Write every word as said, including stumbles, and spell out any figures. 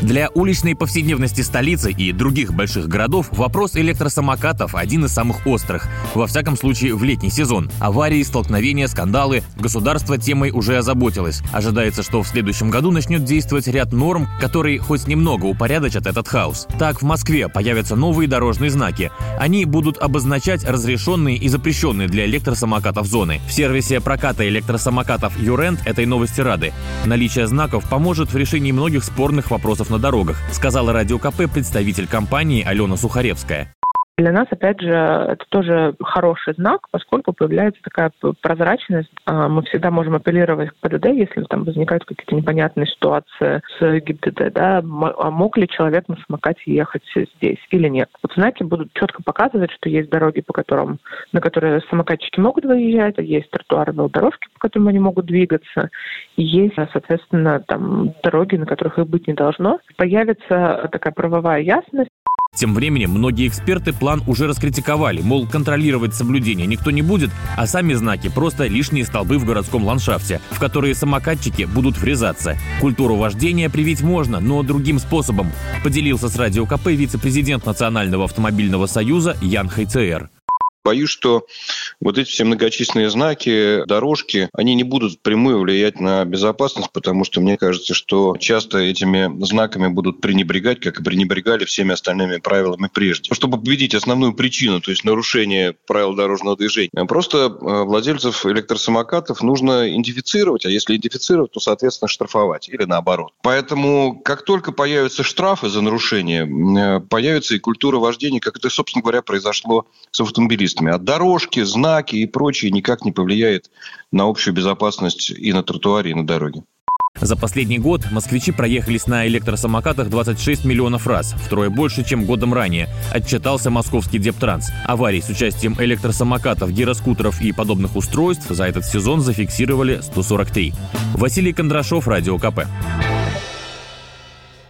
Для уличной повседневности столицы и других больших городов вопрос электросамокатов один из самых острых, во всяком случае в летний сезон. Аварии, столкновения, скандалы. Государство темой уже озаботилось. Ожидается, что в следующем году начнет действовать ряд норм, которые хоть немного упорядочат этот хаос. Так, в Москве появятся новые дорожные знаки. Они будут обозначать разрешенные и запрещенные для электросамокатов зоны. В сервисе проката электросамокатов «Юрент» этой новости рады. Наличие знаков поможет в решении многих спорных вопросов на на дорогах, сказала Радио КП представитель компании Алена Сухаревская. Для нас, опять же, это тоже хороший знак, поскольку появляется такая прозрачность. Мы всегда можем апеллировать к ПДД, если там возникают какие-то непонятные ситуации с ГИБДД, да, а мог ли человек на самокате ехать здесь или нет. Вот знаки будут четко показывать, что есть дороги, по которым, на которые самокатчики могут выезжать, есть тротуары, велодорожки, по которым они могут двигаться, и есть, соответственно, там дороги, на которых их быть не должно. Появится такая правовая ясность. Тем временем многие эксперты план уже раскритиковали, мол, контролировать соблюдение никто не будет, а сами знаки просто лишние столбы в городском ландшафте, в которые самокатчики будут врезаться. Культуру вождения привить можно, но другим способом, поделился с Радио КП вице-президент Национального автомобильного союза Ян Хайцер. Боюсь, что вот эти все многочисленные знаки, дорожки, они не будут прямую влиять на безопасность, потому что мне кажется, что часто этими знаками будут пренебрегать, как и пренебрегали всеми остальными правилами прежде. Чтобы победить основную причину, то есть нарушение правил дорожного движения, просто владельцев электросамокатов нужно идентифицировать, а если идентифицировать, то, соответственно, штрафовать или наоборот. Поэтому, как только появятся штрафы за нарушение, появится и культура вождения, как это, собственно говоря, произошло с автомобилистами. А дорожки, знаки и прочее никак не повлияет на общую безопасность и на тротуаре, и на дороге. За последний год москвичи проехались на электросамокатах двадцать шесть миллионов раз, втрое больше, чем годом ранее, отчитался московский Дептранс. Аварий с участием электросамокатов, гироскутеров и подобных устройств за этот сезон зафиксировали сто сорок три. Василий Кондрашов, Радио КП.